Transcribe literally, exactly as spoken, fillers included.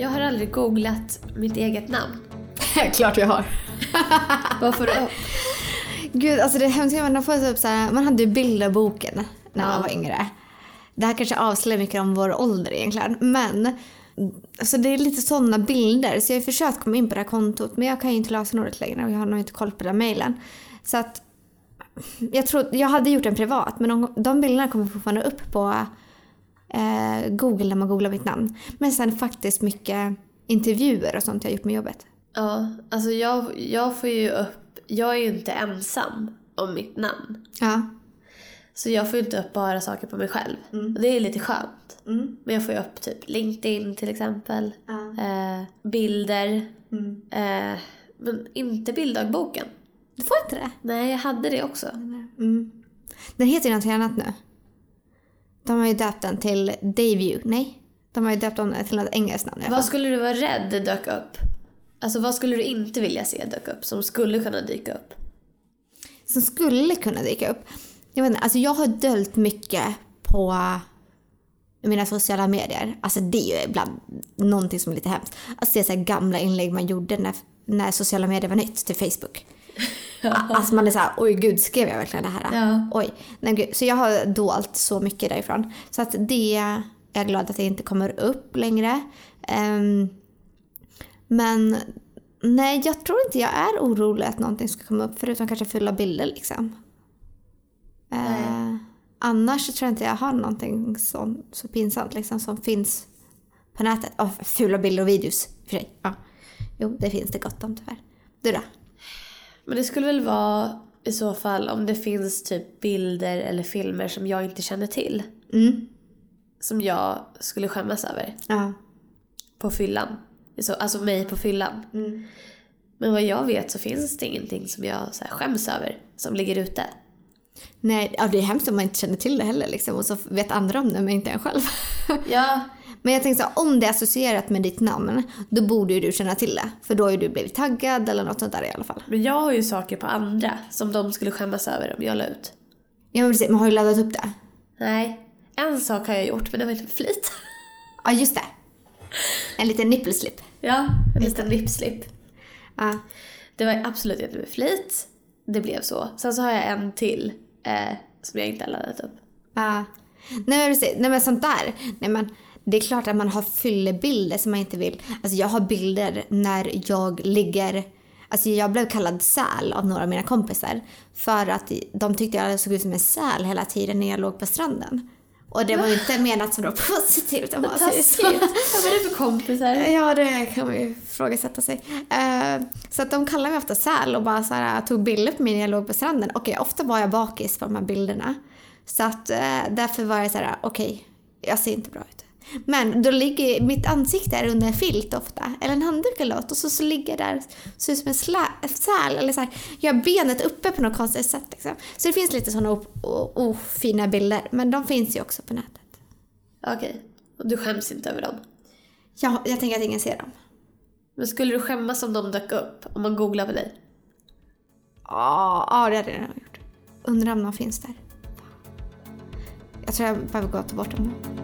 Jag har aldrig googlat mitt eget namn. Klart jag har. Varför då? Gud, alltså det är hemskt. Man, får typ så här, man hade ju bilderboken när man var yngre. Det här kanske avslöjar mycket om vår ålder egentligen. Men alltså det är lite sådana bilder. Så jag har försökt komma in på det här kontot. Men jag kan ju inte lösa ordet längre. Och jag har nog inte koll på den mejlen. Så att jag, tror, jag hade gjort den privat. Men de, de bilderna kommer fortfarande upp på eh, Google när man googlar mitt namn. Men sen faktiskt mycket intervjuer och sånt jag har gjort med jobbet. Ja, alltså jag, jag får ju upp... Jag är ju inte ensam om mitt namn. Ja. Så jag får ju inte upp bara saker på mig själv. Mm. Och det är lite skönt. Mm. Men jag får ju upp typ LinkedIn till exempel. Ja. Eh, bilder. Mm. Eh, men inte bilddagboken. Du får inte det? Nej, jag hade det också. Mm. Den heter ju någonting annat nu. De har ju döpt den till Dayview. Nej, de har ju döpt den till något engelskt namn. Vad skulle du vara rädd dök upp? Alltså vad skulle du inte vilja se dyka upp som skulle kunna dyka upp? Som skulle kunna dyka upp? Jag vet inte, alltså jag har döljt mycket på mina sociala medier. Alltså det är ju ibland någonting som är lite hemskt. Alltså det är så här gamla inlägg man gjorde när, när sociala medier var nytt till Facebook. Alltså man är så här, oj gud skrev jag verkligen det här? Ja. Oj, nej gud. Så jag har dolt så mycket därifrån. Så att det är jag glad att det inte kommer upp längre. Um, Men nej, jag tror inte jag är orolig att någonting ska komma upp. Förutom kanske fylla bilder liksom. Eh, annars tror jag inte jag har någonting som, så pinsamt liksom, som finns på nätet. Oh, fula bilder och videos för sig. Ja. Jo, det finns det gott om tyvärr. Du då? Men det skulle väl vara i så fall om det finns typ bilder eller filmer som jag inte känner till. Mm. Som jag skulle skämmas över. Ja. På fyllan. Så, alltså mig på fyllan. Mm. Men vad jag vet så finns det ingenting som jag så här skäms över som ligger ute. Nej, ja, det är hemskt om man inte känner till det heller liksom, och så vet andra om det men inte jag själv. Ja. Men jag tänkte så, om det är associerat med ditt namn då borde ju du känna till det. För då har ju du blivit taggad eller något sånt där i alla fall. Men jag har ju saker på andra som de skulle skämmas över om jag la ut. Ja men precis, man har ju laddat upp det. Nej, en sak har jag gjort men det var inte flit. Ja just det. En liten nippelslipp. Ja, en liten nippslipp. Ja. Det var absolut inte med flit. Det blev så. Sen så har jag en till eh, som jag inte har laddat upp. Ja. Nej men, nej men sånt där. Nej men det är klart att man har fyllebilder som man inte vill. Alltså jag har bilder när jag ligger. Alltså jag blev kallad säl av några av mina kompisar. För att de tyckte jag såg ut som en säl hela tiden när jag låg på stranden. Och det var ju inte menat som då positivt. Vad är det för kompisar? Ja, det kan man ju frågasätta sig. Uh, så att de kallade mig ofta säl och bara så här, tog bilder på mig när jag låg på stranden. Okej, okay, ofta var jag bakis på de här bilderna. Så att uh, därför var jag så här, okej, okay, jag ser inte bra ut. Men då ligger mitt ansikte där under en filt ofta. Eller en handduk eller något. Och så, så ligger jag där så som en slä, säl. Eller så här, jag har benet uppe på något konstigt sätt. Liksom. Så det finns lite sådana ofina bilder. Men de finns ju också på nätet. Okej. Och du skäms inte över dem? Ja, jag tänker att ingen ser dem. Men skulle du skämmas om de dök upp? Om man googlar på dig? Ja, ah, ah, det hade jag redan gjort. Undrar om de finns där. Jag tror jag behöver gå och ta bort dem.